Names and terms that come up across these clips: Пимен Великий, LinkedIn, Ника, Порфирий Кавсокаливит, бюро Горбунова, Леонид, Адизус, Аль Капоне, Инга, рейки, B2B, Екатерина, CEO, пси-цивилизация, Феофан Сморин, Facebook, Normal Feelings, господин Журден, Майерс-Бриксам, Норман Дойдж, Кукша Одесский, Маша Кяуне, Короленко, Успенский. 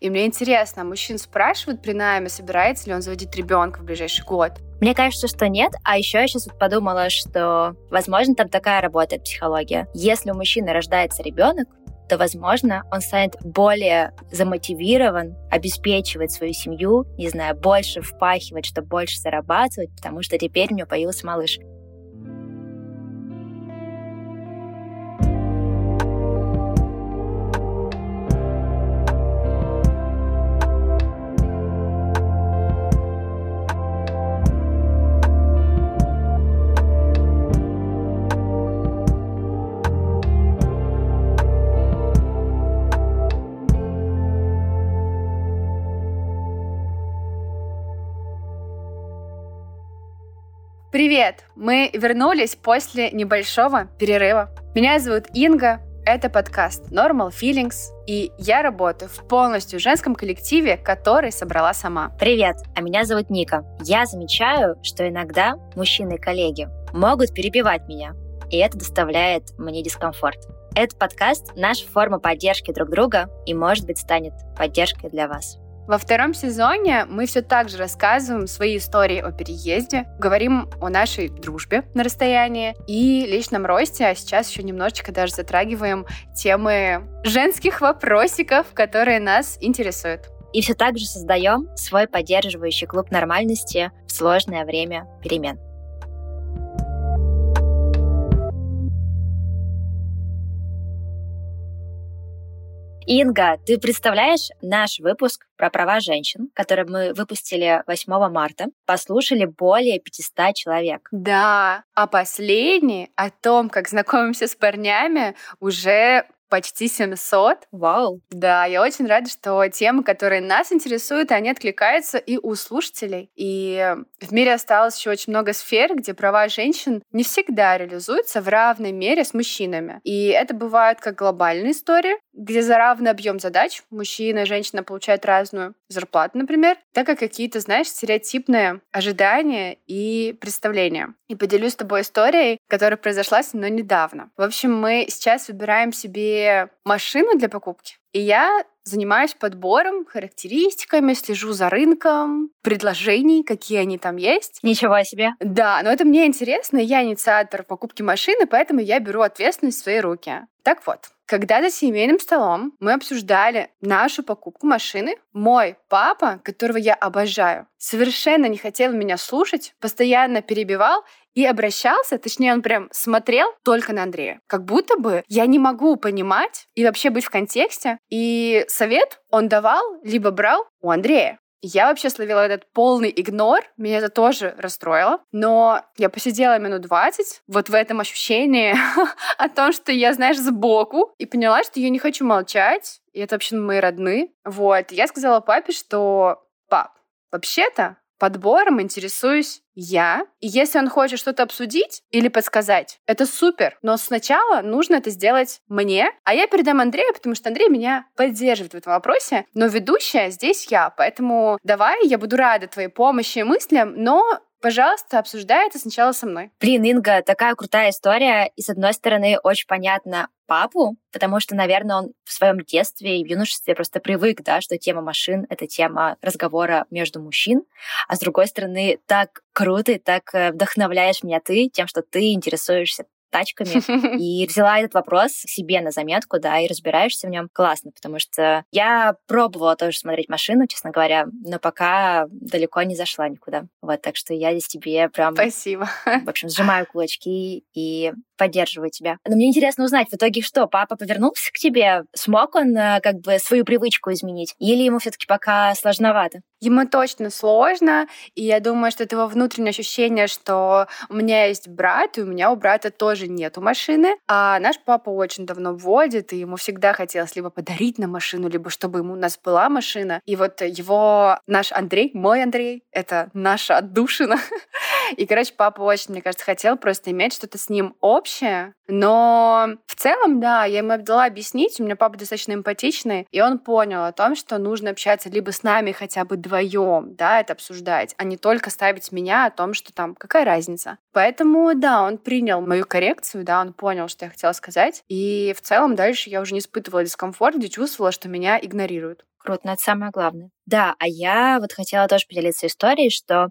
И мне интересно, мужчин спрашивают при найме, собирается ли он заводить ребенка в ближайший год? Мне кажется, что нет. А еще я сейчас вот подумала, что, возможно, там такая работает психология. Если у мужчины рождается ребенок, то, возможно, он станет более замотивирован обеспечивать свою семью, не знаю, больше впахивать, чтобы больше зарабатывать, потому что теперь у него появился малыш. Привет! Мы вернулись после небольшого перерыва. Меня зовут Инга, это подкаст Normal Feelings, и я работаю в полностью женском коллективе, который собрала сама. Привет! А меня зовут Ника. Я замечаю, что иногда мужчины и коллеги могут перебивать меня, и это доставляет мне дискомфорт. Этот подкаст — наша форма поддержки друг друга и, может быть, станет поддержкой для вас. Во втором сезоне мы все так же рассказываем свои истории о переезде, говорим о нашей дружбе на расстоянии и личном росте, а сейчас еще немножечко даже затрагиваем темы женских вопросиков, которые нас интересуют. И все так же создаем свой поддерживающий клуб нормальности в сложное время перемен. Инга, ты представляешь наш выпуск про права женщин, который мы выпустили 8 марта, послушали более 500 человек. Да, а последний о том, как знакомимся с парнями, уже почти 700. Вау. Да, я очень рада, что темы, которые нас интересуют, они откликаются и у слушателей. И в мире осталось еще очень много сфер, где права женщин не всегда реализуются в равной мере с мужчинами. И это бывают как глобальные истории, где за равный объем задач мужчина и женщина получают разную зарплату, например, так как какие-то, знаешь, стереотипные ожидания и представления. И поделюсь с тобой историей, которая произошла со мной недавно. В общем, мы сейчас выбираем себе машину для покупки, и я занимаюсь подбором, характеристиками, слежу за рынком, предложений, какие они там есть. Ничего себе. Да, но это мне интересно, я инициатор покупки машины, поэтому я беру ответственность в свои руки. Так вот, когда за семейным столом мы обсуждали нашу покупку машины, мой папа, которого я обожаю, совершенно не хотел меня слушать, постоянно перебивал и обращался, точнее, он прям смотрел только на Андрея. Как будто бы я не могу понимать и вообще быть в контексте. И совет он давал, либо брал у Андрея. Я вообще словила этот полный игнор, меня это тоже расстроило, но я посидела минут 20 вот в этом ощущении о том, что я, знаешь, сбоку, и поняла, что я не хочу молчать, и это вообще мои родные. Вот, я сказала папе, что пап, вообще-то подбором интересуюсь я, и если он хочет что-то обсудить или подсказать, это супер, но сначала нужно это сделать мне, а я передам Андрею, потому что Андрей меня поддерживает в этом вопросе, но ведущая здесь я, поэтому давай, я буду рада твоей помощи и мыслям, но, пожалуйста, обсуждай это сначала со мной. Блин, Инга, такая крутая история, и с одной стороны очень понятно папу, потому что, наверное, он в своем детстве и в юношестве просто привык, да, что тема машин — это тема разговора между мужчин, а с другой стороны, так круто и так вдохновляешь меня ты тем, что ты интересуешься тачками, и взяла этот вопрос себе на заметку, да, и разбираешься в нем классно, потому что я пробовала тоже смотреть машину, честно говоря, но пока далеко не зашла никуда. Вот, так что я здесь тебе прям... Спасибо. В общем, сжимаю кулачки и поддерживаю тебя. Но мне интересно узнать, в итоге что, папа повернулся к тебе? Смог он как бы свою привычку изменить? Или ему все-таки пока сложновато? Ему точно сложно, и я думаю, что это его внутреннее ощущение, что у меня есть брат, и у меня у брата тоже нету машины, а наш папа очень давно водит, и ему всегда хотелось либо подарить нам машину, либо чтобы ему у нас была машина. И вот его, наш Андрей, мой Андрей, это наша отдушина. И, короче, папа очень, мне кажется, хотел просто иметь что-то с ним общее, но в целом, да, я ему дала объяснить, у меня папа достаточно эмпатичный, и он понял о том, что нужно общаться либо с нами хотя бы вдвоем, да, это обсуждать, а не только ставить меня о том, что там какая разница. Поэтому, да, он принял мою коррекцию, да, он понял, что я хотела сказать, и в целом дальше я уже не испытывала дискомфорт, где чувствовала, что меня игнорируют. Круто, но это самое главное. Да, а я вот хотела тоже поделиться историей, что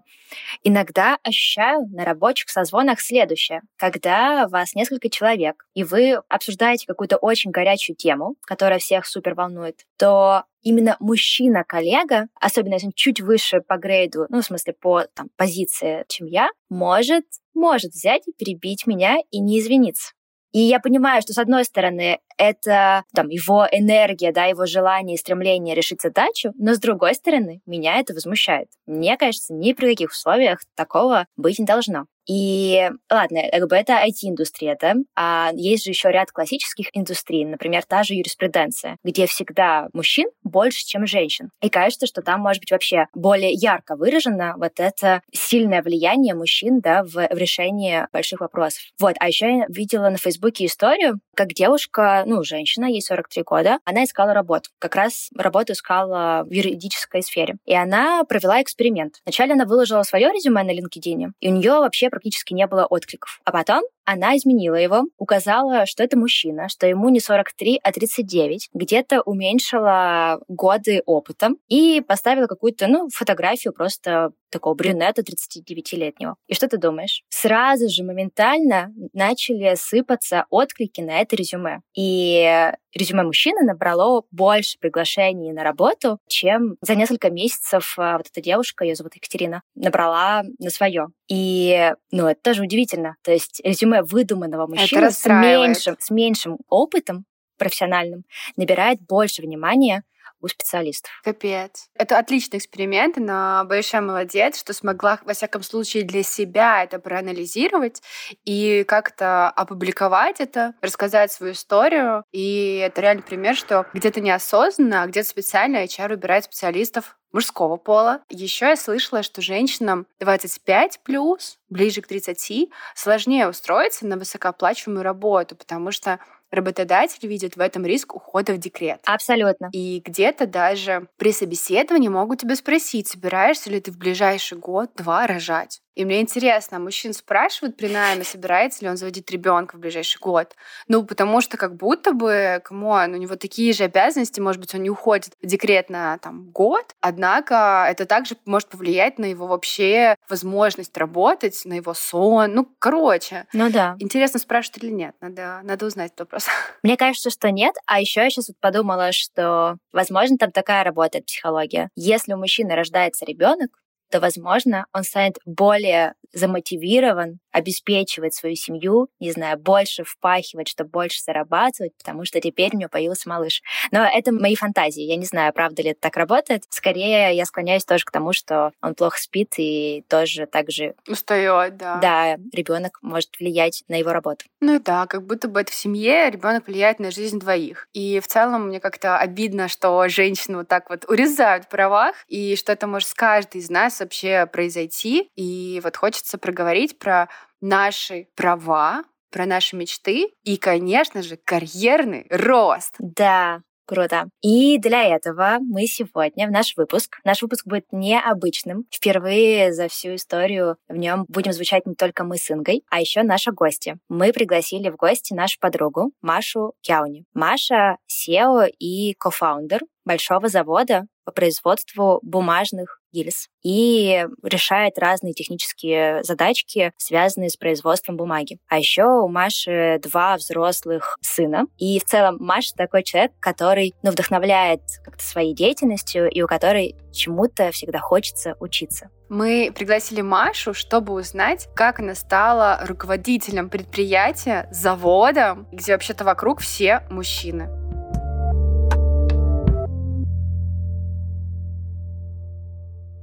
иногда ощущаю на рабочих созвонах следующее. Когда вас несколько человек, и вы обсуждаете какую-то очень горячую тему, которая всех супер волнует, то именно мужчина-коллега, особенно если он чуть выше по грейду, ну, в смысле, по там, позиции, чем я, может взять и перебить меня и не извиниться. И я понимаю, что, с одной стороны, это там, его энергия, да, его желание и стремление решить задачу, но, с другой стороны, меня это возмущает. Мне кажется, ни при каких условиях такого быть не должно. И ладно, как бы это IT-индустрия, да, а есть же еще ряд классических индустрий, например, та же юриспруденция, где всегда мужчин больше, чем женщин. И кажется, что там, может быть, вообще более ярко выражено вот это сильное влияние мужчин, да, в решении больших вопросов. Вот, а еще я видела на Фейсбуке историю, как девушка, ну, женщина, ей 43 года, она искала работу. Как раз работу искала в юридической сфере. И она провела эксперимент. Вначале она выложила свое резюме на LinkedIn, и у нее вообще практически не было откликов. А потом она изменила его, указала, что это мужчина, что ему не 43, а 39, где-то уменьшила годы опыта и поставила какую-то, ну, фотографию просто такого брюнета 39-летнего. И что ты думаешь? Сразу же, моментально начали сыпаться отклики на это резюме. И резюме мужчины набрало больше приглашений на работу, чем за несколько месяцев вот эта девушка, ее зовут Екатерина, набрала на свое. И, ну, это тоже удивительно. То есть резюме выдуманного мужчины с меньшим опытом профессиональным набирает больше внимания у специалистов. Капец. Это отличный эксперимент, но большая молодец, что смогла, во всяком случае, для себя это проанализировать и как-то опубликовать это, рассказать свою историю. И это реальный пример, что где-то неосознанно, а где-то специально HR убирает специалистов мужского пола. Еще я слышала, что женщинам 25+, ближе к 30, сложнее устроиться на высокооплачиваемую работу, потому что работодатель видит в этом риск ухода в декрет. Абсолютно. И где-то даже при собеседовании могут тебя спросить, собираешься ли ты в ближайший год-два рожать. И мне интересно, мужчин спрашивают при найме, собирается ли он заводить ребенка в ближайший год. Ну, потому что как будто бы, камон, у него такие же обязанности, может быть, он не уходит в декрет на там, год, однако это также может повлиять на его вообще возможность работать, на его сон, ну, короче. Ну да. Интересно, спрашивают или нет, надо узнать этот вопрос. Мне кажется, что нет, а еще я сейчас вот подумала, что, возможно, там такая работает психология. Если у мужчины рождается ребенок, то, возможно, он станет более замотивирован обеспечивать свою семью, не знаю, больше впахивать, чтобы больше зарабатывать, потому что теперь у него появился малыш. Но это мои фантазии. Я не знаю, правда ли это так работает. Скорее, я склоняюсь тоже к тому, что он плохо спит и тоже так же... Устает, да. Да, ребенок может влиять на его работу. Ну да, как будто бы это в семье ребенок влияет на жизнь двоих. И в целом мне как-то обидно, что женщины вот так вот урезают в правах, и что это может с каждой из нас вообще произойти. И вот хочется проговорить про наши права, про наши мечты и, конечно же, карьерный рост. Да, круто. И для этого мы сегодня в наш выпуск будет необычным. Впервые за всю историю в нем будем звучать не только мы с Ингой, а еще наши гости. Мы пригласили в гости нашу подругу Машу Кяуне. Маша — CEO и кофаундер большого завода по производству бумажных гильз и решает разные технические задачки, связанные с производством бумаги. А еще у Маши 2 взрослых сына. И в целом Маша такой человек, который, ну, вдохновляет как-то своей деятельностью и у которой чему-то всегда хочется учиться. Мы пригласили Машу, чтобы узнать, как она стала руководителем предприятия, заводом, где вообще-то вокруг все мужчины.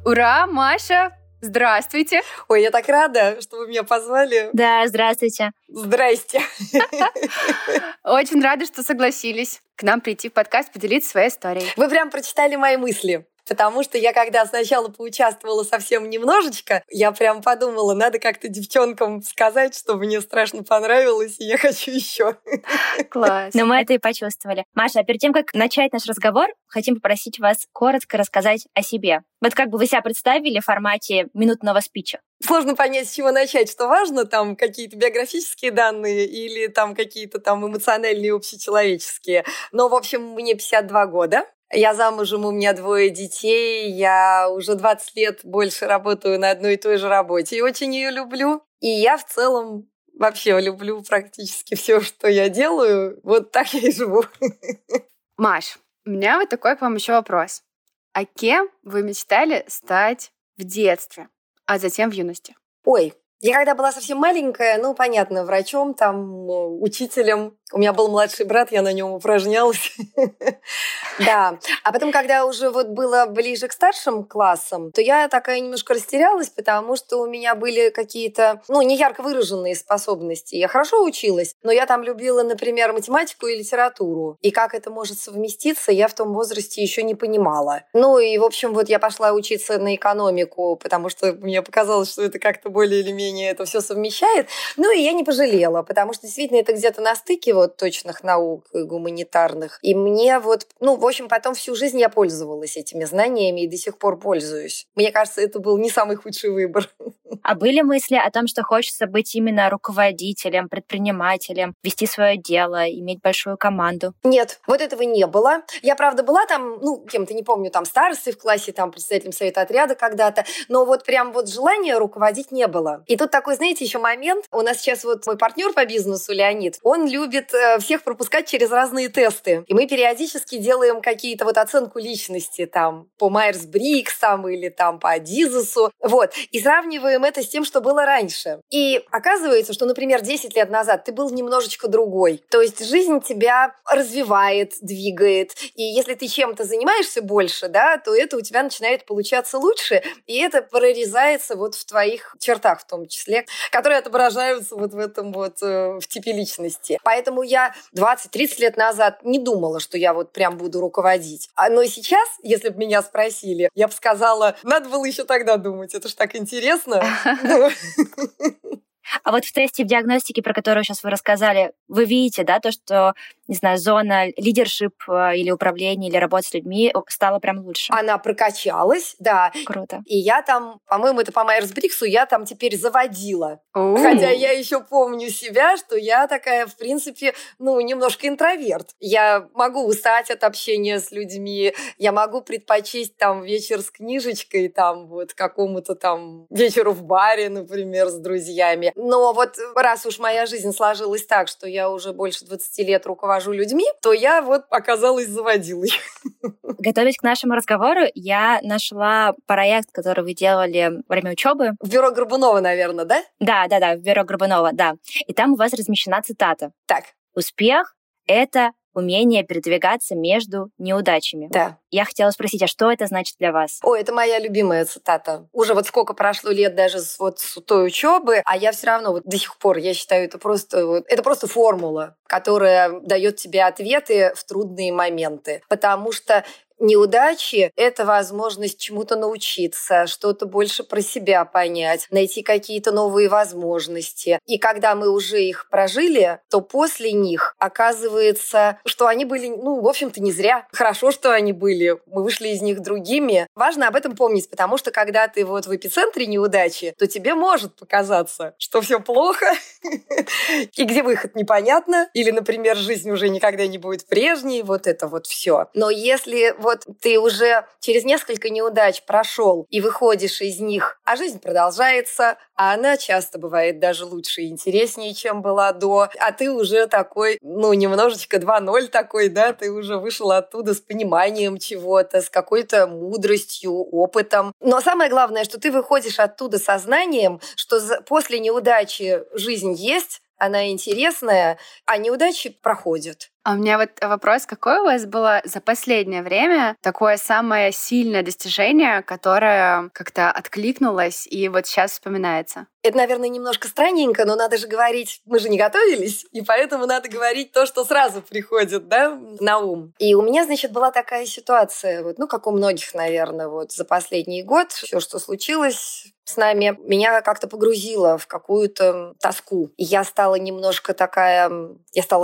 Ура, Маша! Здравствуйте! Ой, я так рада, что вы меня позвали. Да, здравствуйте. Здрасте. Очень рада, что согласились к нам прийти в подкаст, поделиться своей историей. Вы прям прочитали мои мысли. Потому что я, когда сначала поучаствовала совсем немножечко, я прям подумала, надо как-то девчонкам сказать, что мне страшно понравилось, и я хочу еще. Класс. Но мы это и почувствовали. Маша, а перед тем, как начать наш разговор, хотим попросить вас коротко рассказать о себе. Вот как бы вы себя представили в формате минутного спича? Сложно понять, с чего начать, что важно, там какие-то биографические данные или там какие-то там эмоциональные, общечеловеческие. Но, в общем, мне 52 года. Я замужем, у меня 2 детей, я уже 20 лет больше работаю на одной и той же работе и очень ее люблю. И я в целом вообще люблю практически все, что я делаю. Вот так я и живу. Маш, у меня вот такой к вам еще вопрос. А кем вы мечтали стать в детстве, а затем в юности? Ой, я когда была совсем маленькая, ну, понятно, врачом, там, учителем. У меня был младший брат, я на нем упражнялась. Да. А потом, когда уже вот было ближе к старшим классам, то я такая немножко растерялась, потому что у меня были какие-то, ну, не ярко выраженные способности. Я хорошо училась, но я там любила, например, математику и литературу. И как это может совместиться, я в том возрасте еще не понимала. Ну, и, в общем, вот я пошла учиться на экономику, потому что мне показалось, что это как-то более или менее это все совмещает. Ну, и я не пожалела, потому что действительно это где-то на стыке вот точных наук и гуманитарных. И мне вот, ну, в общем, потом всю жизнь я пользовалась этими знаниями и до сих пор пользуюсь. Мне кажется, это был не самый худший выбор. А были мысли о том, что хочется быть именно руководителем, предпринимателем, вести свое дело, иметь большую команду? Нет, вот этого не было. Я, правда, была там, ну, кем-то, не помню, там, старостой в классе, там, председателем совета отряда когда-то, но вот прям вот желания руководить не было. И тут такой, знаете, еще момент. У нас сейчас вот мой партнер по бизнесу, Леонид, он любит всех пропускать через разные тесты. И мы периодически делаем какие-то вот оценку личности там по Майерс-Бриксам или там по Адизусу. Вот. И сравниваем это с тем, что было раньше. И оказывается, что, например, 10 лет назад ты был немножечко другой. То есть жизнь тебя развивает, двигает. И если ты чем-то занимаешься больше, да, то это у тебя начинает получаться лучше. И это прорезается вот в твоих чертах, в том числе, которые отображаются вот в этом вот, в типе личности. Поэтому я 20-30 лет назад не думала, что я вот прям буду руководить. Но сейчас, если бы меня спросили, я бы сказала, надо было еще тогда думать, это ж так интересно. А вот в тесте, в диагностике, про которую сейчас вы рассказали, вы видите, да, то, что, не знаю, зона лидершип или управление, или работа с людьми стала прям лучше? Она прокачалась, да. Круто. И я там, по-моему, это по Майерс-Бриксу, я там теперь заводила. Хотя я еще помню себя, что я такая, в принципе, ну, немножко интроверт. Я могу устать от общения с людьми, я могу предпочесть там вечер с книжечкой, там вот какому-то там вечеру в баре, например, с друзьями. Но вот раз уж моя жизнь сложилась так, что я уже больше 20 лет руковожу людьми, то я вот оказалась заводилой. Готовясь к нашему разговору, я нашла проект, который вы делали во время учебы. В бюро Горбунова, наверное, да? Да, в бюро Горбунова, да. И там у вас размещена цитата. Так. «Успех — это умение передвигаться между неудачами». Да. Я хотела спросить, а что это значит для вас? Ой, это моя любимая цитата. Уже вот сколько прошло лет даже вот с той учебы, а я все равно вот до сих пор, я считаю, это просто формула, которая дает тебе ответы в трудные моменты. Потому что неудачи — это возможность чему-то научиться, что-то больше про себя понять, найти какие-то новые возможности. И когда мы уже их прожили, то после них оказывается, что они были, ну, в общем-то, не зря. Хорошо, что они были. Мы вышли из них другими. Важно об этом помнить, потому что когда ты вот в эпицентре неудачи, то тебе может показаться, что все плохо, и где выход непонятно, или, например, жизнь уже никогда не будет прежней, вот это вот все. Но если вот ты уже через несколько неудач прошел и выходишь из них, а жизнь продолжается, а она часто бывает даже лучше и интереснее, чем была до, а ты уже такой, ну, немножечко 2.0 такой, да, ты уже вышел оттуда с пониманием чего-то, с какой-то мудростью, опытом. Но самое главное, что ты выходишь оттуда со знанием, что после неудачи жизнь есть, она интересная, а неудачи проходят. А у меня вот вопрос, какое у вас было за последнее время такое самое сильное достижение, которое как-то откликнулось и вот сейчас вспоминается? Это, наверное, немножко странненько, но надо же говорить, мы же не готовились, и поэтому надо говорить то, что сразу приходит, да, на ум. И у меня, значит, была такая ситуация, вот, ну, как у многих, наверное, вот за последний год, все, что случилось с нами, меня как-то погрузило в какую-то тоску. И я стала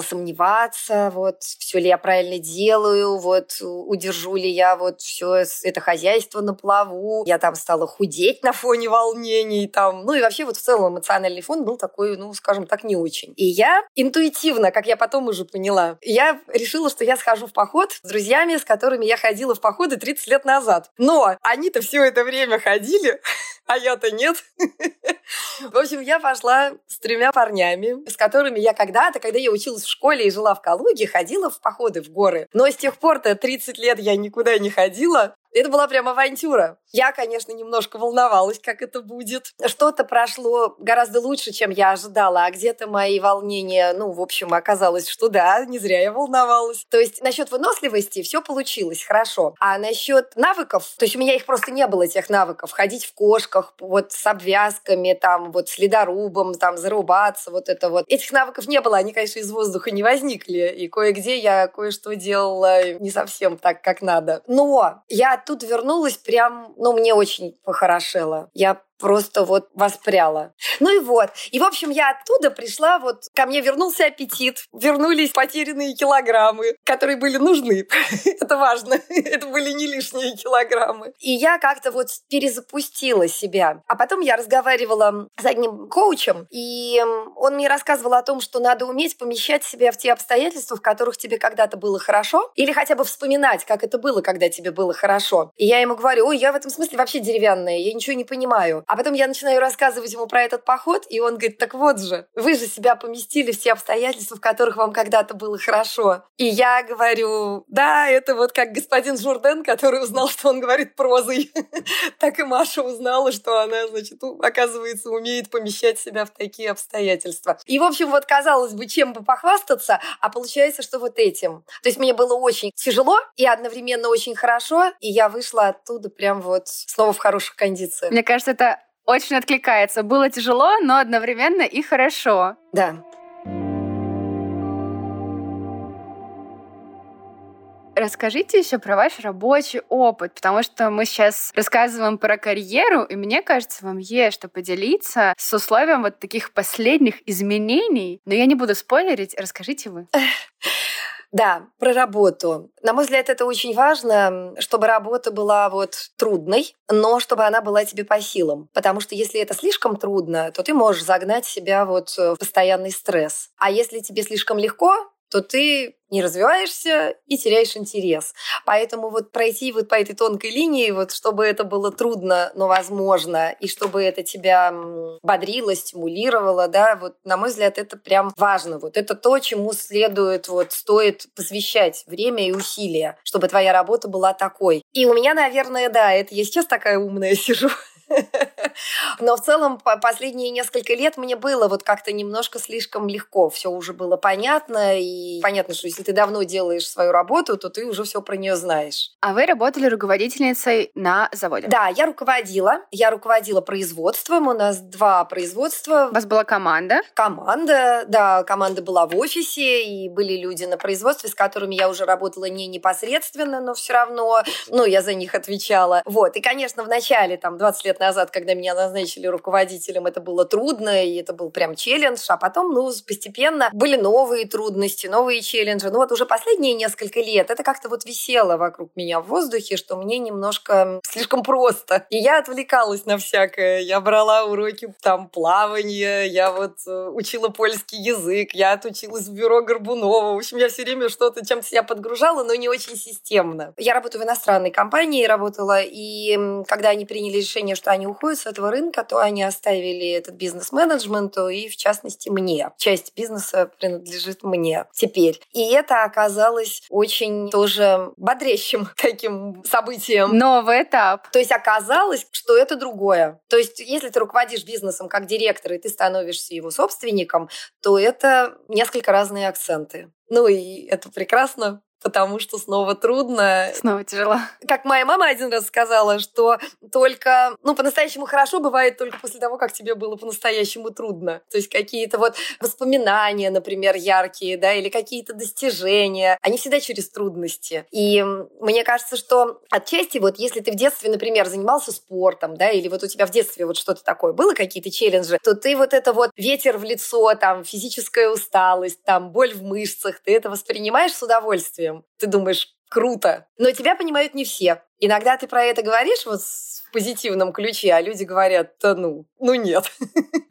сомневаться вот все ли я правильно делаю, вот удержу ли я вот все это хозяйство на плаву. Я там стала худеть на фоне волнений там. Ну и вообще вот в целом эмоциональный фон был такой, ну, скажем так, не очень. И я интуитивно, как я потом уже поняла, я решила, что я схожу в поход с друзьями, с которыми я ходила в походы 30 лет назад. Но они-то все это время ходили, а я-то нет. В общем, я пошла с 3 парнями, с которыми я когда-то, когда я училась в школе и жила в Калуге, ходила в походы в горы. Но с тех пор-то 30 лет я никуда не ходила. Это была прям авантюра. Я, конечно, немножко волновалась, как это будет. Что-то прошло гораздо лучше, чем я ожидала, а где-то мои волнения, ну, в общем, оказалось, что да, не зря я волновалась. То есть насчет выносливости все получилось хорошо. А насчет навыков, то есть у меня их просто не было, тех навыков. Ходить в кошках, вот с обвязками, там, вот с ледорубом, там, зарубаться, вот это вот. Этих навыков не было, они, конечно, из воздуха не возникли. И кое-где я кое-что делала не совсем так, как надо. Но я тут вернулась прям, ну, мне очень похорошело. Я просто вот воспряла. Ну и вот. И, в общем, я оттуда пришла, вот ко мне вернулся аппетит, вернулись потерянные килограммы, которые были нужны. Это важно. Это были не лишние килограммы. И я как-то вот перезапустила себя. А потом я разговаривала с одним коучем, и он мне рассказывал о том, что надо уметь помещать себя в те обстоятельства, в которых тебе когда-то было хорошо, или хотя бы вспоминать, как это было, когда тебе было хорошо. И я ему говорю: ой, я в этом смысле вообще деревянная, я ничего не понимаю. А потом я начинаю рассказывать ему про этот поход, и он говорит: так вот же, вы же себя поместили в те обстоятельства, в которых вам когда-то было хорошо. И я говорю: да, это вот как господин Журден, который узнал, что он говорит прозой. Так и Маша узнала, что она, значит, оказывается, умеет помещать себя в такие обстоятельства. И, в общем, вот казалось бы, чем бы похвастаться, а получается, что вот этим. То есть мне было очень тяжело и одновременно очень хорошо, и я вышла оттуда прям вот снова в хороших кондициях. Мне кажется, это очень откликается. Было тяжело, но одновременно и хорошо. Да. Расскажите еще про ваш рабочий опыт, потому что мы сейчас рассказываем про карьеру, и мне кажется, вам есть что поделиться с условием вот таких последних изменений. Но я не буду спойлерить, расскажите вы. Да, про работу. На мой взгляд, это очень важно, чтобы работа была вот трудной, но чтобы она была тебе по силам. Потому что если это слишком трудно, то ты можешь загнать себя вот в постоянный стресс. А если тебе слишком легко, то ты не развиваешься и теряешь интерес. Поэтому вот пройти вот по этой тонкой линии, вот чтобы это было трудно, но возможно, и чтобы это тебя бодрило, стимулировало, да, вот, на мой взгляд, это прям важно. Вот это то, чему следует, вот, стоит посвящать время и усилия, чтобы твоя работа была такой. И у меня, наверное, да, это я сейчас такая умная сижу. Но в целом последние несколько лет мне было вот как-то немножко слишком легко. Все уже было понятно, и понятно, что если ты давно делаешь свою работу, то ты уже все про нее знаешь. А вы работали руководительницей на заводе? Да, я руководила производством. У нас 2 производства. У вас была команда? Команда, да, команда была в офисе, и были люди на производстве, с которыми я уже работала не непосредственно, но все равно, ну, я за них отвечала. Вот, и, конечно, в начале, там, 20 лет назад, когда меня назначили руководителем, это было трудно, и это был прям челлендж, а потом, ну, постепенно были новые трудности, новые челленджи. Ну, вот уже последние несколько лет это как-то вот висело вокруг меня в воздухе, что мне немножко слишком просто. И я отвлекалась на всякое. Я брала уроки там плавания, я вот учила польский язык, я отучилась в бюро Горбунова. В общем, я все время что-то, чем-то себя подгружала, но не очень системно. Я работаю в иностранной компании, работала, и когда они приняли решение, что они уходят с этого рынка, то они оставили этот бизнес-менеджменту и, в частности, мне. Часть бизнеса принадлежит мне теперь. И это оказалось очень тоже бодрящим таким событием. Новый этап. То есть оказалось, что это другое. То есть если ты руководишь бизнесом как директор, и ты становишься его собственником, то это несколько разные акценты. Ну и это прекрасно. потому что снова трудно. Снова тяжело. Как моя мама один раз сказала, что только, по-настоящему хорошо бывает только после того, как тебе было по-настоящему трудно. То есть какие-то воспоминания, например, яркие, да, или какие-то достижения, они всегда через трудности. И мне кажется, что отчасти если ты в детстве, например, занимался спортом, да, или у тебя в детстве что-то такое было, какие-то челленджи, то ты ветер в лицо, физическая усталость, боль в мышцах, ты это воспринимаешь с удовольствием. Ты думаешь, круто. Но тебя понимают не все. Иногда ты про это говоришь в позитивном ключе, а люди говорят, нет.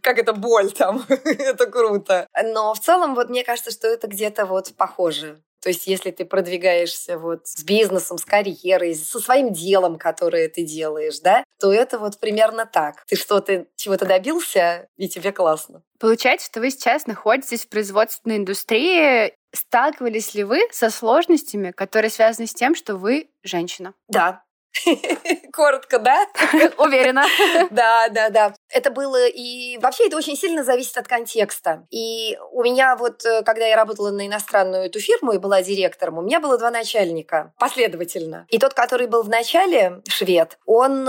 Как это боль это круто. Но в целом мне кажется, что это где-то похоже. То есть если ты продвигаешься с бизнесом, с карьерой, со своим делом, которое ты делаешь, да, то это примерно так. Ты что-то, чего-то добился, и тебе классно. Получается, что вы сейчас находитесь в производственной индустрии. Сталкивались ли вы со сложностями, которые связаны с тем, что вы женщина? Да. Коротко, да? Уверена. Да. Это было и... Вообще это очень сильно зависит от контекста. И у меня когда я работала на иностранную эту фирму и была директором, у меня было 2 начальника последовательно. И тот, который был в начале, швед, он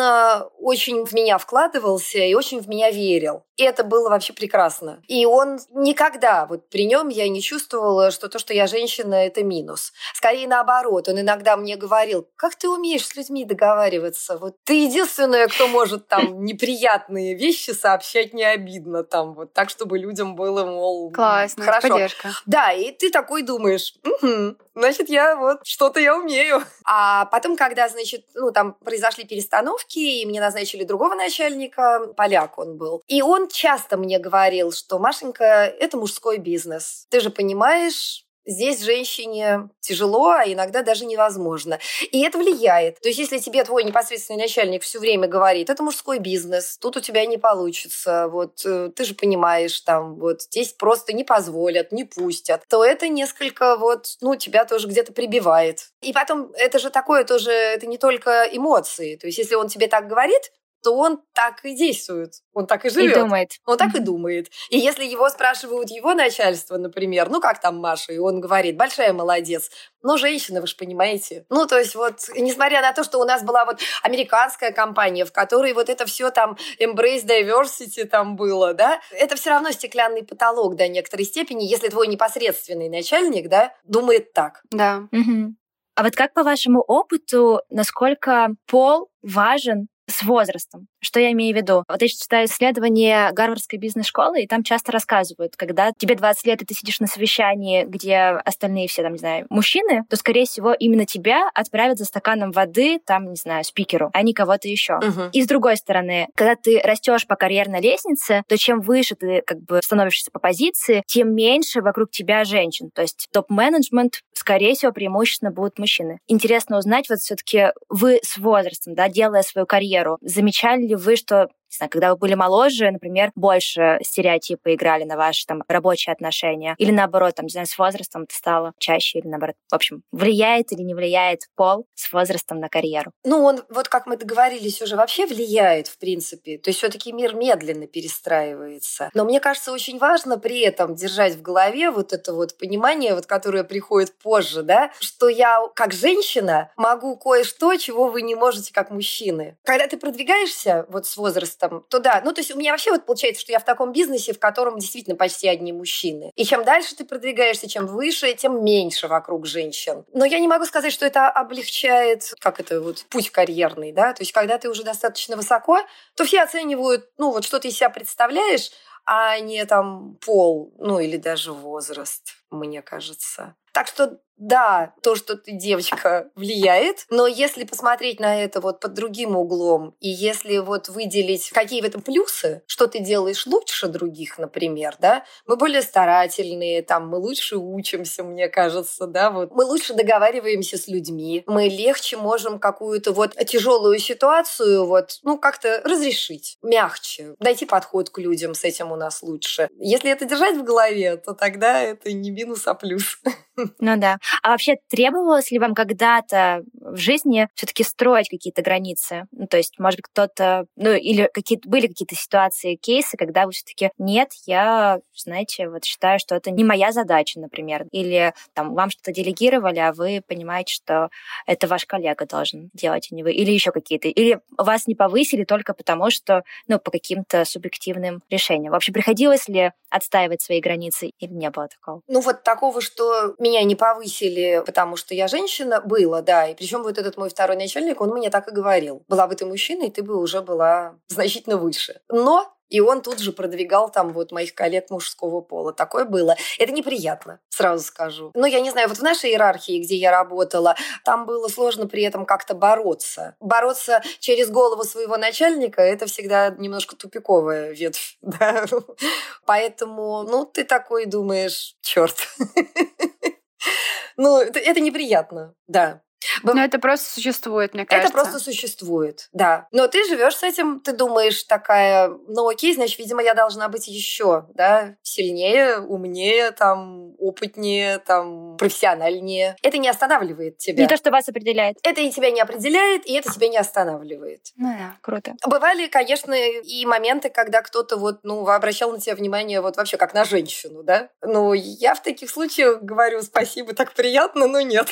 очень в меня вкладывался и очень в меня верил. И это было вообще прекрасно. И он никогда, при нем я не чувствовала, что то, что я женщина, это минус. Скорее наоборот, он иногда мне говорил, как ты умеешь с людьми договариваться? Ты единственная, кто может неприятные вещи сообщать не обидно, так, чтобы людям было, классно, хорошо. Поддержка. Да, и ты такой думаешь, значит, я что-то я умею. А потом, когда, произошли перестановки, и мне назначили другого начальника, поляк он был, и он часто мне говорил, что, Машенька, это мужской бизнес. Ты же понимаешь, здесь женщине тяжело, а иногда даже невозможно. И это влияет. То есть если тебе твой непосредственный начальник все время говорит, это мужской бизнес, тут у тебя не получится, ты же понимаешь, здесь просто не позволят, не пустят, то это несколько тебя тоже где-то прибивает. И потом это же такое тоже, это не только эмоции. То есть если он тебе так говорит, то он так и действует, он так и живет. И думает. Он так и думает. И если его спрашивают его начальство, например, как Маша, и он говорит, большая молодец, женщина, вы же понимаете. Несмотря на то, что у нас была американская компания, в которой это все embrace diversity было, да, это все равно стеклянный потолок до некоторой степени, если твой непосредственный начальник, да, думает так. Да. Угу. А как по вашему опыту, насколько пол важен с возрастом? Что я имею в виду? Я читаю исследования Гарвардской бизнес-школы, и там часто рассказывают, когда тебе 20 лет, и ты сидишь на совещании, где остальные все, мужчины, то, скорее всего, именно тебя отправят за стаканом воды, спикеру, а не кого-то еще. Угу. И с другой стороны, когда ты растешь по карьерной лестнице, то чем выше ты становишься по позиции, тем меньше вокруг тебя женщин. То есть топ-менеджмент, скорее всего, преимущественно будут мужчины. Интересно узнать, все-таки вы с возрастом, да, делая свою карьеру, замечали ли вы, что, когда вы были моложе, например, больше стереотипы играли на ваши рабочие отношения, или наоборот, с возрастом это стало чаще, или наоборот, в общем, влияет или не влияет пол с возрастом на карьеру? Он, как мы договорились уже, вообще влияет, в принципе, то есть все-таки мир медленно перестраивается, но мне кажется, очень важно при этом держать в голове это понимание, которое приходит позже, да, что я, как женщина, могу кое-что, чего вы не можете, как мужчины. Когда ты продвигаешься с возрастом, то да. То есть у меня вообще получается, что я в таком бизнесе, в котором действительно почти одни мужчины. И чем дальше ты продвигаешься, чем выше, тем меньше вокруг женщин. Но я не могу сказать, что это облегчает, путь карьерный, да. То есть когда ты уже достаточно высоко, то все оценивают, что ты из себя представляешь, а не пол, или даже возраст, мне кажется. Так что да, то, что ты девочка, влияет, но если посмотреть на это под другим углом, и если выделить, какие в этом плюсы, что ты делаешь лучше других, например, да, мы более старательные, мы лучше учимся, мне кажется, да, мы лучше договариваемся с людьми, мы легче можем какую-то тяжелую ситуацию как-то разрешить, мягче, найти подход к людям, с этим у нас лучше. Если это держать в голове, то тогда это не минус, а плюс. Ну да. А вообще требовалось ли вам когда-то в жизни все-таки строить какие-то границы? Ну, то есть, может быть, кто-то... Ну, или были какие-то ситуации, кейсы, когда вы все-таки нет, я, знаете, вот считаю, что это не моя задача, например. Или там вам что-то делегировали, а вы понимаете, что это ваш коллега должен делать, а не вы. Или еще какие-то. Или вас не повысили только потому, что, ну, по каким-то субъективным решениям. Вообще, приходилось ли отстаивать свои границы или не было такого? Ну, вот такого, что меня не повысили, потому что я женщина, было, да. И причем вот этот мой второй начальник, он мне так и говорил. Была бы ты мужчиной, ты бы уже была значительно выше. Но... И он тут же продвигал там вот моих коллег мужского пола. Такое было. Это неприятно, сразу скажу. Но я не знаю, вот в нашей иерархии, где я работала, там было сложно при этом как-то бороться. Бороться через голову своего начальника – это всегда немножко тупиковая ветвь. Да? Поэтому, ну, ты такой думаешь, черт. Ну, это неприятно, да. Но это просто существует, мне кажется. Это просто существует, да. Но ты живешь с этим, ты думаешь такая, ну окей, значит, видимо, я должна быть еще, да, сильнее, умнее, там, опытнее, там, профессиональнее. Это не останавливает тебя. Не то, что вас определяет. Это и тебя не определяет, и это тебя не останавливает. Ну да, круто. Бывали, конечно, и моменты, когда кто-то вот, ну, обращал на тебя внимание вот вообще как на женщину, да. Ну, я в таких случаях говорю, спасибо, так приятно, но нет.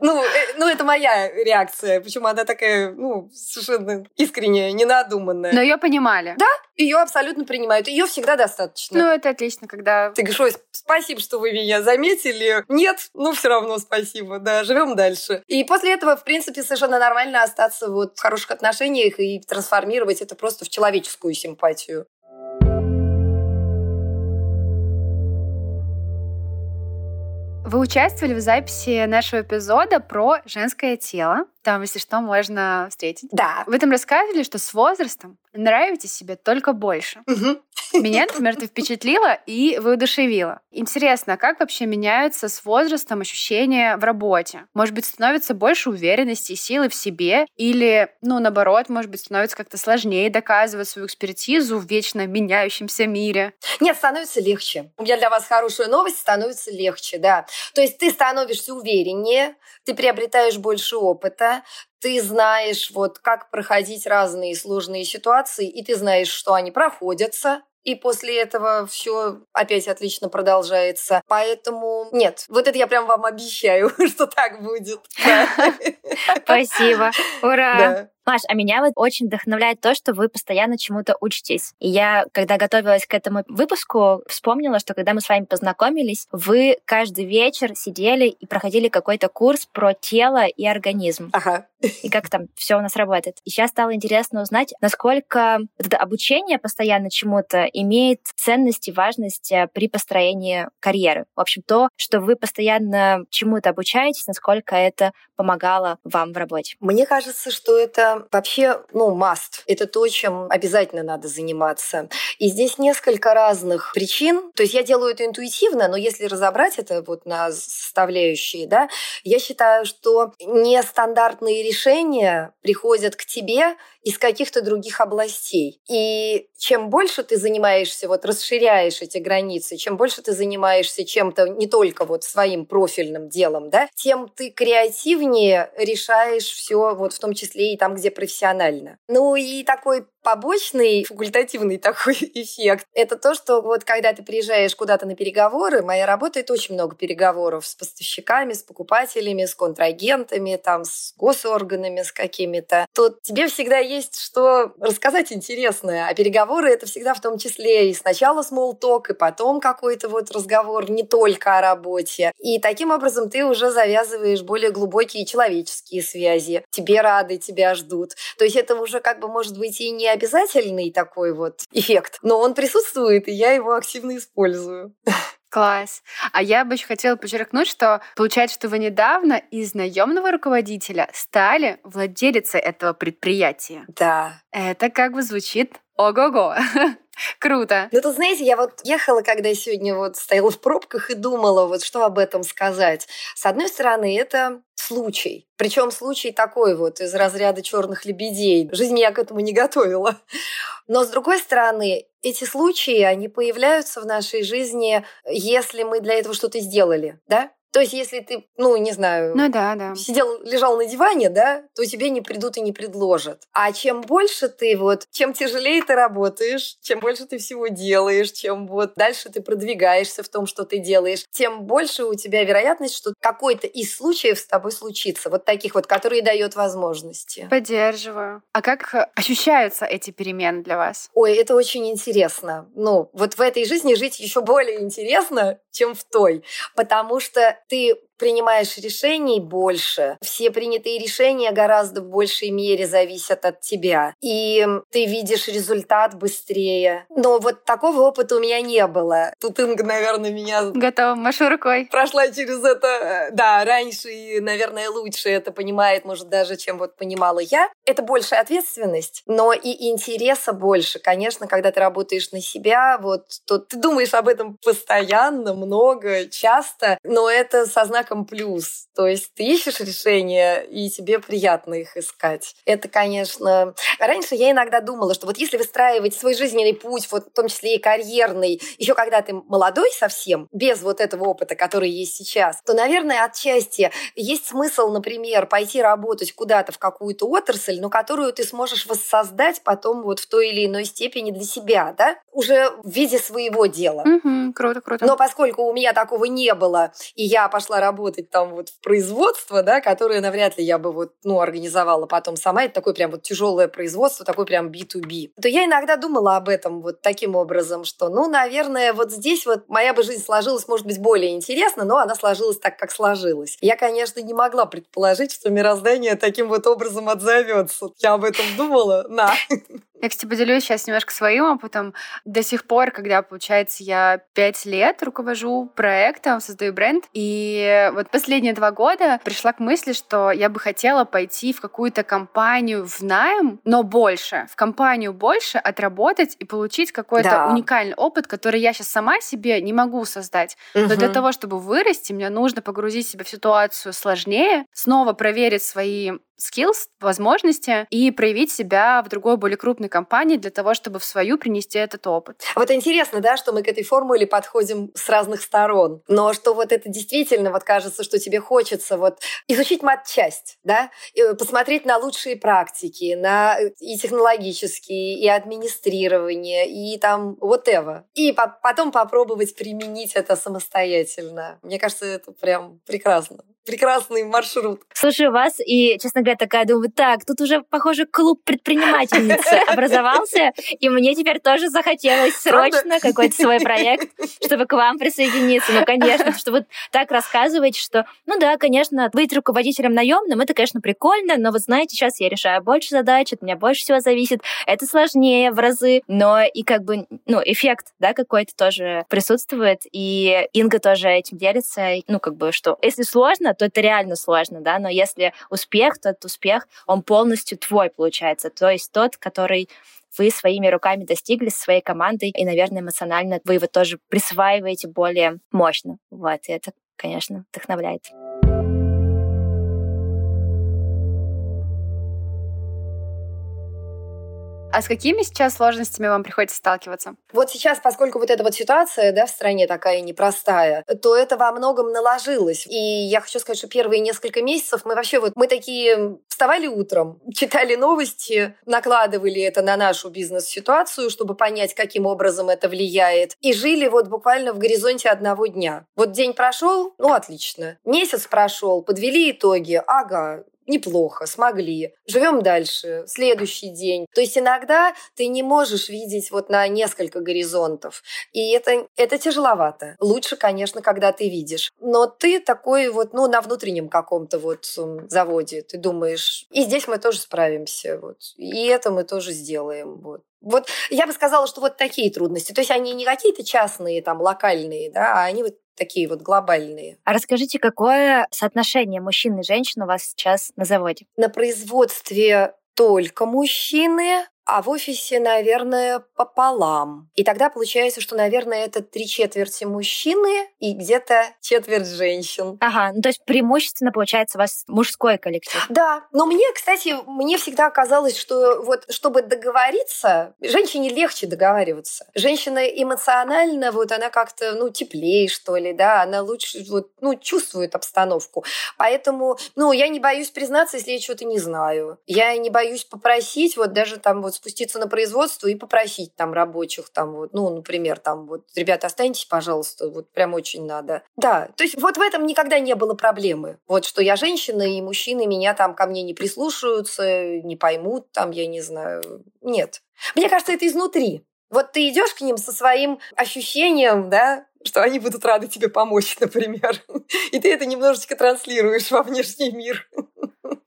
Ну, это моя реакция, причем она такая, ну, совершенно искренняя, ненадуманная. Но ее понимали. Да, ее абсолютно принимают, ее всегда достаточно. Ну, это отлично, когда... Ты говоришь, ой, спасибо, что вы меня заметили. Нет, ну, все равно спасибо, да, живем дальше. И после этого, в принципе, совершенно нормально остаться вот в хороших отношениях и трансформировать это просто в человеческую симпатию. Вы участвовали в записи нашего эпизода про женское тело. Там, если что, можно встретить. Да. Вы там рассказывали, что с возрастом нравитесь себе только больше. Угу. Меня, например, это впечатлило и воодушевило. Интересно, как вообще меняются с возрастом ощущения в работе? Может быть, становится больше уверенности и силы в себе? Или, ну, наоборот, может быть, становится как-то сложнее доказывать свою экспертизу в вечно меняющемся мире? Нет, становится легче. У меня для вас хорошая новость. Становится легче, да. То есть ты становишься увереннее, ты приобретаешь больше опыта, ты знаешь, вот, как проходить разные сложные ситуации, и ты знаешь, что они проходятся, и после этого все опять отлично продолжается. Поэтому нет, вот это я прям вам обещаю, что так будет. Спасибо. Ура! Маш, а меня вот очень вдохновляет то, что вы постоянно чему-то учитесь. И я, когда готовилась к этому выпуску, вспомнила, что когда мы с вами познакомились, вы каждый вечер сидели и проходили какой-то курс про тело и организм. Ага. И как там все у нас работает. И сейчас стало интересно узнать, насколько это обучение постоянно чему-то имеет ценность и важность при построении карьеры. В общем, то, что вы постоянно чему-то обучаетесь, насколько это помогало вам в работе. Мне кажется, что это вообще, ну, must. Это то, чем обязательно надо заниматься. И здесь несколько разных причин. То есть я делаю это интуитивно, но если разобрать это вот на составляющие, да, я считаю, что нестандартные решения приходят к тебе из каких-то других областей. И чем больше ты занимаешься, вот расширяешь эти границы, чем больше ты занимаешься чем-то не только вот своим профильным делом, да, тем ты креативнее решаешь все, вот в том числе и там, где профессионально. Ну и такой побочный, факультативный такой эффект. Это то, что вот когда ты приезжаешь куда-то на переговоры, моя работа — это очень много переговоров с поставщиками, с покупателями, с контрагентами, там, с госорганами, с какими-то, то тебе всегда есть что рассказать интересное. А переговоры — это всегда в том числе и сначала смолл-ток, и потом какой-то вот разговор не только о работе. И таким образом ты уже завязываешь более глубокие человеческие связи. Тебе рады, тебя ждут. То есть это уже как бы может быть и не обязательный такой вот эффект, но он присутствует, и я его активно использую. Класс. А я бы еще хотела подчеркнуть, что получается, что вы недавно из наемного руководителя стали владелицей этого предприятия. Да. Это как бы звучит ого-го. Круто. Ну, тут, знаете, я вот ехала, когда сегодня вот стояла в пробках и думала, вот что об этом сказать. С одной стороны, это случай. Причем случай такой вот из разряда черных лебедей. Жизнь меня к этому не готовила. Но, с другой стороны, эти случаи, они появляются в нашей жизни, если мы для этого что-то сделали, да? То есть, если ты, сидел, лежал на диване, да, то тебе не придут и не предложат. А чем больше ты чем тяжелее ты работаешь, чем больше ты всего делаешь, чем дальше ты продвигаешься в том, что ты делаешь, тем больше у тебя вероятность, что какой-то из случаев с тобой случится, таких, которые дают возможности. Поддерживаю. А как ощущаются эти перемены для вас? Ой, это очень интересно. В этой жизни жить еще более интересно, чем в той, потому что ты принимаешь решений больше. Все принятые решения гораздо в большей мере зависят от тебя. И ты видишь результат быстрее. Но такого опыта у меня не было. Тут Инга, наверное, меня... Готова, машу рукой. Прошла через это, раньше и, наверное, лучше это понимает, может, даже, чем понимала я. Это большая ответственность, но и интереса больше. Конечно, когда ты работаешь на себя, то ты думаешь об этом постоянно, много, часто, но это со знаком плюс. То есть ты ищешь решения, и тебе приятно их искать. Это, конечно... Раньше я иногда думала, что если выстраивать свой жизненный путь, в том числе и карьерный, еще когда ты молодой совсем, без этого опыта, который есть сейчас, то, наверное, отчасти есть смысл, например, пойти работать куда-то в какую-то отрасль, но которую ты сможешь воссоздать потом в той или иной степени для себя, да? Уже в виде своего дела. Угу, круто, круто. Но поскольку у меня такого не было, и я пошла работать там в производство, да, которое навряд ли я бы организовала потом сама. Это такое прям тяжелое производство, такое прям B2B. То я иногда думала об этом таким образом, что, наверное, здесь моя бы жизнь сложилась, может быть, более интересно, но она сложилась так, как сложилась. Я, конечно, не могла предположить, что мироздание таким образом отзовется. Я об этом думала. Я, кстати, поделюсь сейчас немножко своим опытом. До сих пор, когда, получается, я 5 лет руковожу проектом, создаю бренд, и последние 2 года пришла к мысли, что я бы хотела пойти в какую-то компанию в найм, но больше. В компанию больше отработать и получить какой-то уникальный опыт, который я сейчас сама себе не могу создать. Угу. Но для того, чтобы вырасти, мне нужно погрузить себя в ситуацию сложнее, снова проверить свои skills, возможности и проявить себя в другой, более крупной компании для того, чтобы в свою принести этот опыт. Интересно, да, что мы к этой формуле подходим с разных сторон, но что это действительно кажется, что тебе хочется изучить матчасть, да, и посмотреть на лучшие практики, на и технологические, и администрирование, и там whatever. И потом попробовать применить это самостоятельно. Мне кажется, это прям прекрасно. Прекрасный маршрут. Слушаю вас, и, честно говоря, такая думаю, тут уже, похоже, клуб предпринимательниц образовался, и мне теперь тоже захотелось срочно какой-то свой проект, чтобы к вам присоединиться. Конечно, что вы так рассказываете, что, конечно, быть руководителем наемным, это, конечно, прикольно, но знаете, сейчас я решаю больше задач, от меня больше всего зависит, это сложнее в разы, но и эффект, какой-то тоже присутствует, и Инга тоже этим делится, что если сложно, то это реально сложно, да, но если успех, то этот успех, он полностью твой получается, то есть тот, который вы своими руками достигли со своей командой, и, наверное, эмоционально вы его тоже присваиваете более мощно, и это, конечно, вдохновляет. А с какими сейчас сложностями вам приходится сталкиваться? Сейчас, поскольку эта ситуация, да, в стране такая непростая, то это во многом наложилось. И я хочу сказать, что первые несколько месяцев мы вообще мы такие вставали утром, читали новости, накладывали это на нашу бизнес-ситуацию, чтобы понять, каким образом это влияет, и жили буквально в горизонте одного дня. День прошел, отлично. Месяц прошел, подвели итоги, неплохо, смогли. Живем дальше, следующий день. То есть иногда ты не можешь видеть на несколько горизонтов. И это тяжеловато. Лучше, конечно, когда ты видишь. Но ты такой на внутреннем каком-то заводе. Ты думаешь, и здесь мы тоже справимся. И это мы тоже сделаем. Я бы сказала, что такие трудности. То есть они не какие-то частные, локальные, да, а они такие глобальные. А расскажите, какое соотношение мужчин и женщин у вас сейчас на заводе? На производстве только мужчины, а в офисе, наверное, пополам. И тогда получается, что, наверное, это 3/4 мужчины и где-то 1/4 женщин. Ага, ну то есть преимущественно, получается, у вас мужской коллектив. Да, но мне, кстати, всегда казалось, что вот чтобы договориться, женщине легче договариваться. Женщина эмоционально, вот она как-то, теплее, что ли, да, она лучше, чувствует обстановку. Поэтому, я не боюсь признаться, если я чего-то не знаю. Я не боюсь попросить, даже спуститься на производство и попросить рабочих, например, ребята, останьтесь, пожалуйста, прям очень надо. Да, то есть в этом никогда не было проблемы. Что я женщина, и мужчины меня ко мне не прислушаются, не поймут, я не знаю. Нет. Мне кажется, это изнутри. Ты идешь к ним со своим ощущением, да, что они будут рады тебе помочь, например. И ты это немножечко транслируешь во внешний мир.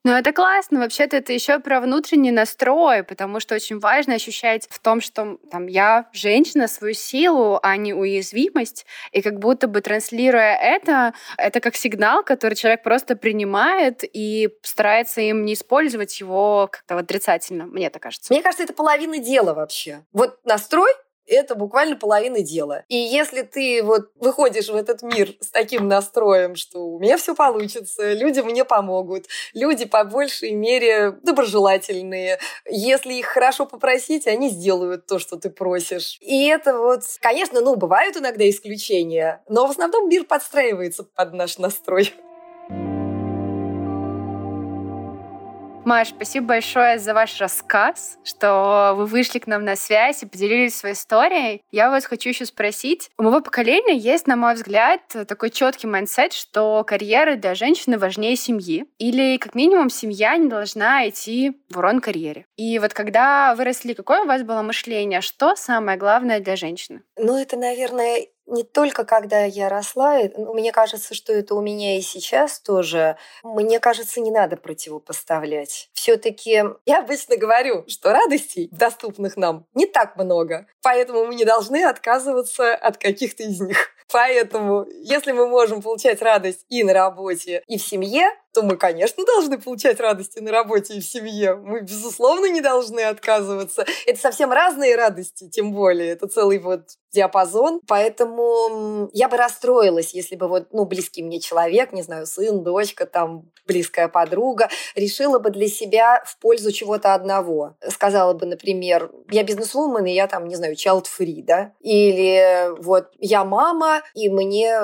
Это классно. Вообще-то это еще про внутренний настрой, потому что очень важно ощущать в том, что я женщина, свою силу, а не уязвимость. И как будто бы транслируя это как сигнал, который человек просто принимает и старается им не использовать его как-то отрицательно, мне так кажется. Мне кажется, это половина дела вообще. Настрой — это буквально половина дела. И если ты выходишь в этот мир с таким настроем, что у меня все получится, люди мне помогут, люди по большей мере доброжелательные, если их хорошо попросить, они сделают то, что ты просишь. И это конечно, бывают иногда исключения, но в основном мир подстраивается под наш настрой. Маш, спасибо большое за ваш рассказ, что вы вышли к нам на связь и поделились своей историей. Я вас хочу еще спросить. У моего поколения есть, на мой взгляд, такой четкий майндсет, что карьера для женщины важнее семьи. Или, как минимум, семья не должна идти в урон карьере. И когда выросли, какое у вас было мышление? Что самое главное для женщины? Это, наверное, не только когда я росла, мне кажется, что это у меня и сейчас тоже. Мне кажется, не надо противопоставлять. Все-таки я обычно говорю, что радостей, доступных нам, не так много, поэтому мы не должны отказываться от каких-то из них. Поэтому, если мы можем получать радость и на работе, и в семье, то мы, конечно, должны получать радость и на работе, и в семье. Мы, безусловно, не должны отказываться. Это совсем разные радости, тем более. Это целый диапазон. Поэтому я бы расстроилась, если бы близкий мне человек, не знаю, сын, дочка, близкая подруга, решила бы для себя в пользу чего-то одного. Сказала бы, например, я бизнес-вумен, и я, не знаю, child-free, да? Или я мама, и мне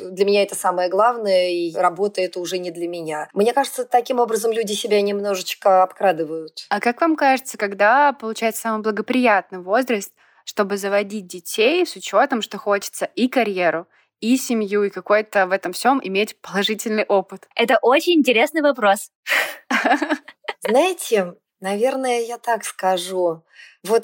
для меня это самое главное, и работа это уже не для меня. Мне кажется, таким образом люди себя немножечко обкрадывают. А как вам кажется, когда получается самый благоприятный возраст, чтобы заводить детей с учетом, что хочется и карьеру, и семью, и какой-то в этом всем иметь положительный опыт? Это очень интересный вопрос. Знаете, наверное, я так скажу.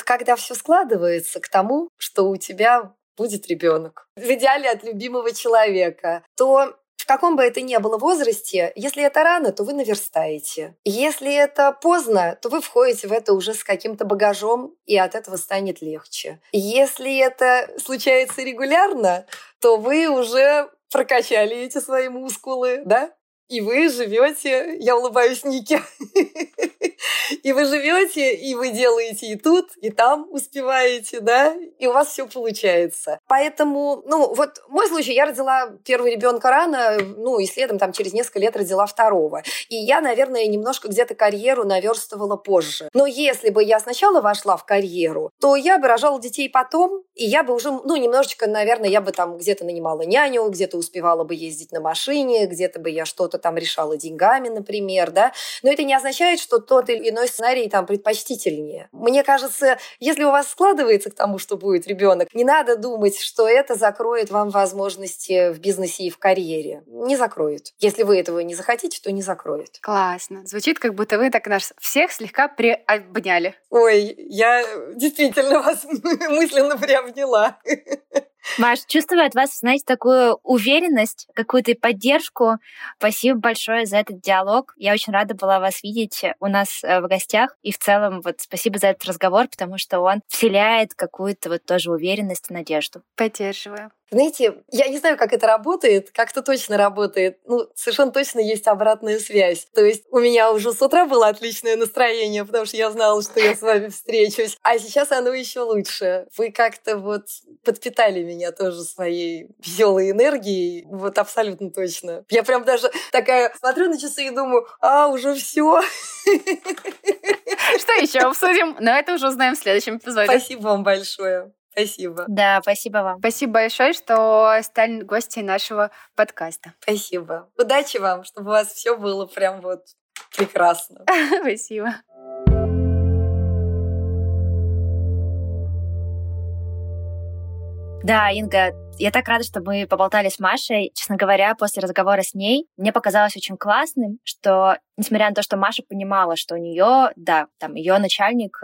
Когда все складывается к тому, что у тебя будет ребенок, в идеале от любимого человека, то в каком бы это ни было возрасте, если это рано, то вы наверстаете. Если это поздно, то вы входите в это уже с каким-то багажом, и от этого станет легче. Если это случается регулярно, то вы уже прокачали эти свои мускулы, да? И вы живете, я улыбаюсь Нике, и вы живете, и вы делаете и тут, и там успеваете, да, и у вас все получается. Поэтому, мой случай, я родила первого ребенка рано, и следом через несколько лет родила второго. И я, наверное, немножко где-то карьеру наверстывала позже. Но если бы я сначала вошла в карьеру, то я бы рожала детей потом, и я бы уже, немножечко, наверное, я бы где-то нанимала няню, где-то успевала бы ездить на машине, где-то бы я что-то решала деньгами, например, да. Но это не означает, что тот или иной сценарий предпочтительнее. Мне кажется, если у вас складывается к тому, что будет ребенок, не надо думать, что это закроет вам возможности в бизнесе и в карьере. Не закроет. Если вы этого не захотите, то не закроет. Классно. Звучит, как будто вы так нас всех слегка приобняли. Ой, я действительно вас мысленно приобняла. Маш, чувствую от вас, знаете, такую уверенность, какую-то поддержку. Спасибо большое за этот диалог. Я очень рада была вас видеть у нас в гостях. И в целом спасибо за этот разговор, потому что он вселяет какую-то тоже уверенность и надежду. Поддерживаю. Знаете, я не знаю, как это работает, как-то точно работает. Ну, совершенно точно есть обратная связь. То есть у меня уже с утра было отличное настроение, потому что я знала, что я с вами встречусь. А сейчас оно еще лучше. Вы как-то вот подпитали меня тоже своей веселой энергией. Вот абсолютно точно. Я прям даже такая смотрю на часы и думаю, уже все. Что еще обсудим? Но это уже узнаем в следующем эпизоде. Спасибо вам большое. Спасибо. Да, спасибо вам. Спасибо большое, что стали гостем нашего подкаста. Спасибо. Удачи вам, чтобы у вас все было прям вот прекрасно. Спасибо. Да, Инга, я так рада, что мы поболтали с Машей. Честно говоря, после разговора с ней мне показалось очень классным, что, несмотря на то, что Маша понимала, что у нее, да, там, ее начальник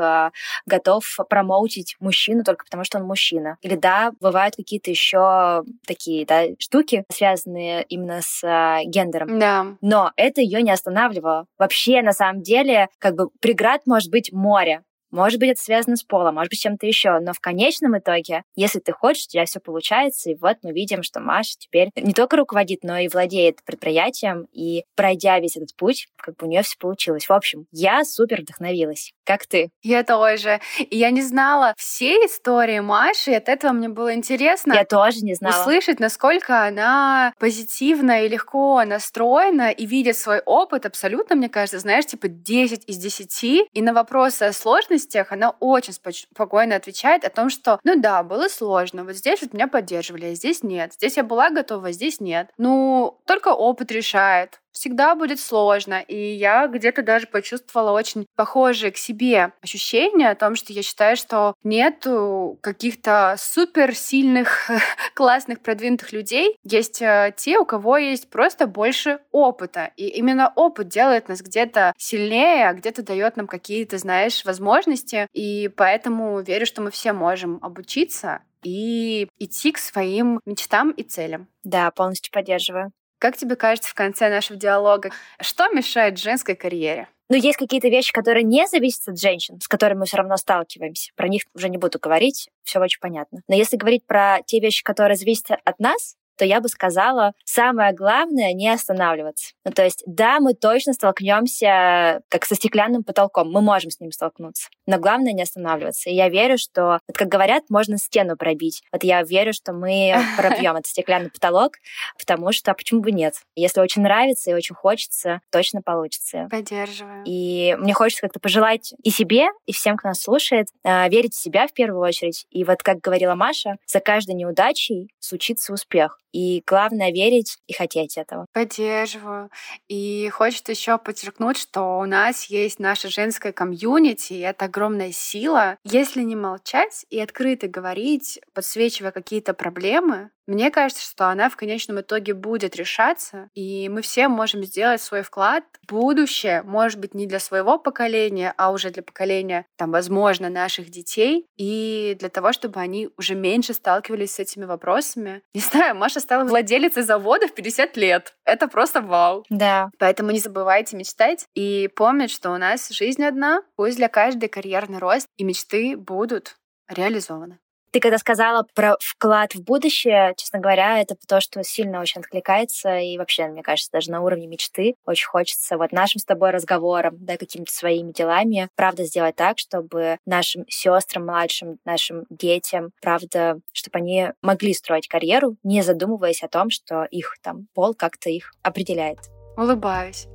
готов промоутить мужчину только потому, что он мужчина. Или, да, бывают какие-то еще такие, да, штуки, связанные именно с гендером. Да. Но это ее не останавливало. Вообще, на самом деле, как бы преград может быть море. Может быть, это связано с полом, может быть, с чем-то еще, но в конечном итоге, если ты хочешь, у тебя все получается, и вот мы видим, что Маша теперь не только руководит, но и владеет предприятием, и пройдя весь этот путь, как бы у нее все получилось. В общем, я супер вдохновилась. Как ты? Я тоже. И я не знала всей истории Маши, и от этого мне было интересно. Я тоже не знала. Услышать, насколько она позитивно и легко настроена, и видит свой опыт абсолютно, мне кажется, знаешь, типа 10 из 10, и на вопросы о сложности она очень спокойно отвечает о том, что, ну да, было сложно, вот здесь вот меня поддерживали, а здесь нет, здесь я была готова, а здесь нет. Ну, только опыт решает. Всегда будет сложно. И я где-то даже почувствовала очень похожие к себе ощущения о том, что я считаю, что нету каких-то суперсильных, классных, продвинутых людей. Есть те, у кого есть просто больше опыта. И именно опыт делает нас где-то сильнее, а где-то дает нам какие-то, знаешь, возможности. И поэтому верю, что мы все можем обучиться и идти к своим мечтам и целям. Да, полностью поддерживаю. Как тебе кажется, в конце нашего диалога, что мешает женской карьере? Но есть какие-то вещи, которые не зависят от женщин, с которыми мы все равно сталкиваемся. Про них уже не буду говорить, все очень понятно. Но если говорить про те вещи, которые зависят от нас, то я бы сказала, самое главное — не останавливаться. Ну, то есть, да, мы точно столкнемся как со стеклянным потолком, мы можем с ним столкнуться, но главное — не останавливаться. И я верю, что, вот как говорят, можно стену пробить. Вот я верю, что мы пробьем этот стеклянный потолок, потому что, почему бы нет? Если очень нравится и очень хочется, точно получится. Поддерживаю. И мне хочется как-то пожелать и себе, и всем, кто нас слушает, верить в себя в первую очередь. И вот, как говорила Маша, за каждой неудачей случится успех. И главное — верить и хотеть этого. Поддерживаю. И хочется еще подчеркнуть, что у нас есть наша женская комьюнити, и это огромная сила. Если не молчать и открыто говорить, подсвечивая какие-то проблемы, мне кажется, что она в конечном итоге будет решаться, и мы все можем сделать свой вклад в будущее, может быть, не для своего поколения, а уже для поколения, там, возможно, наших детей, и для того, чтобы они уже меньше сталкивались с этими вопросами. Не знаю, Маша стала владелицей завода в 50 лет. Это просто вау. Да. Поэтому не забывайте мечтать и помнить, что у нас жизнь одна, пусть для каждой карьерный рост и мечты будут реализованы. Ты когда сказала про вклад в будущее, честно говоря, это то, что сильно очень откликается, и вообще, мне кажется, даже на уровне мечты очень хочется вот нашим с тобой разговором, да, какими-то своими делами, правда, сделать так, чтобы нашим сестрам младшим, нашим детям, правда, чтобы они могли строить карьеру, не задумываясь о том, что их там пол как-то их определяет. Улыбаюсь.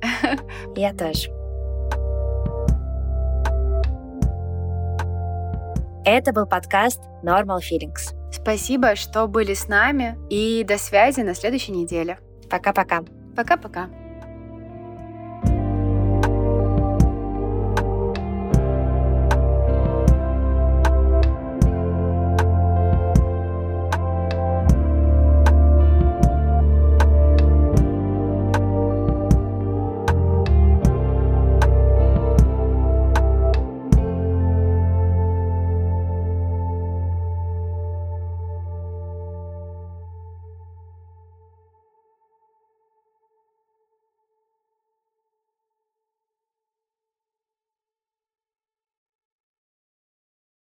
Я тоже. Это был подкаст Normal Feelings. Спасибо, что были с нами, и до связи на следующей неделе. Пока-пока. Пока-пока.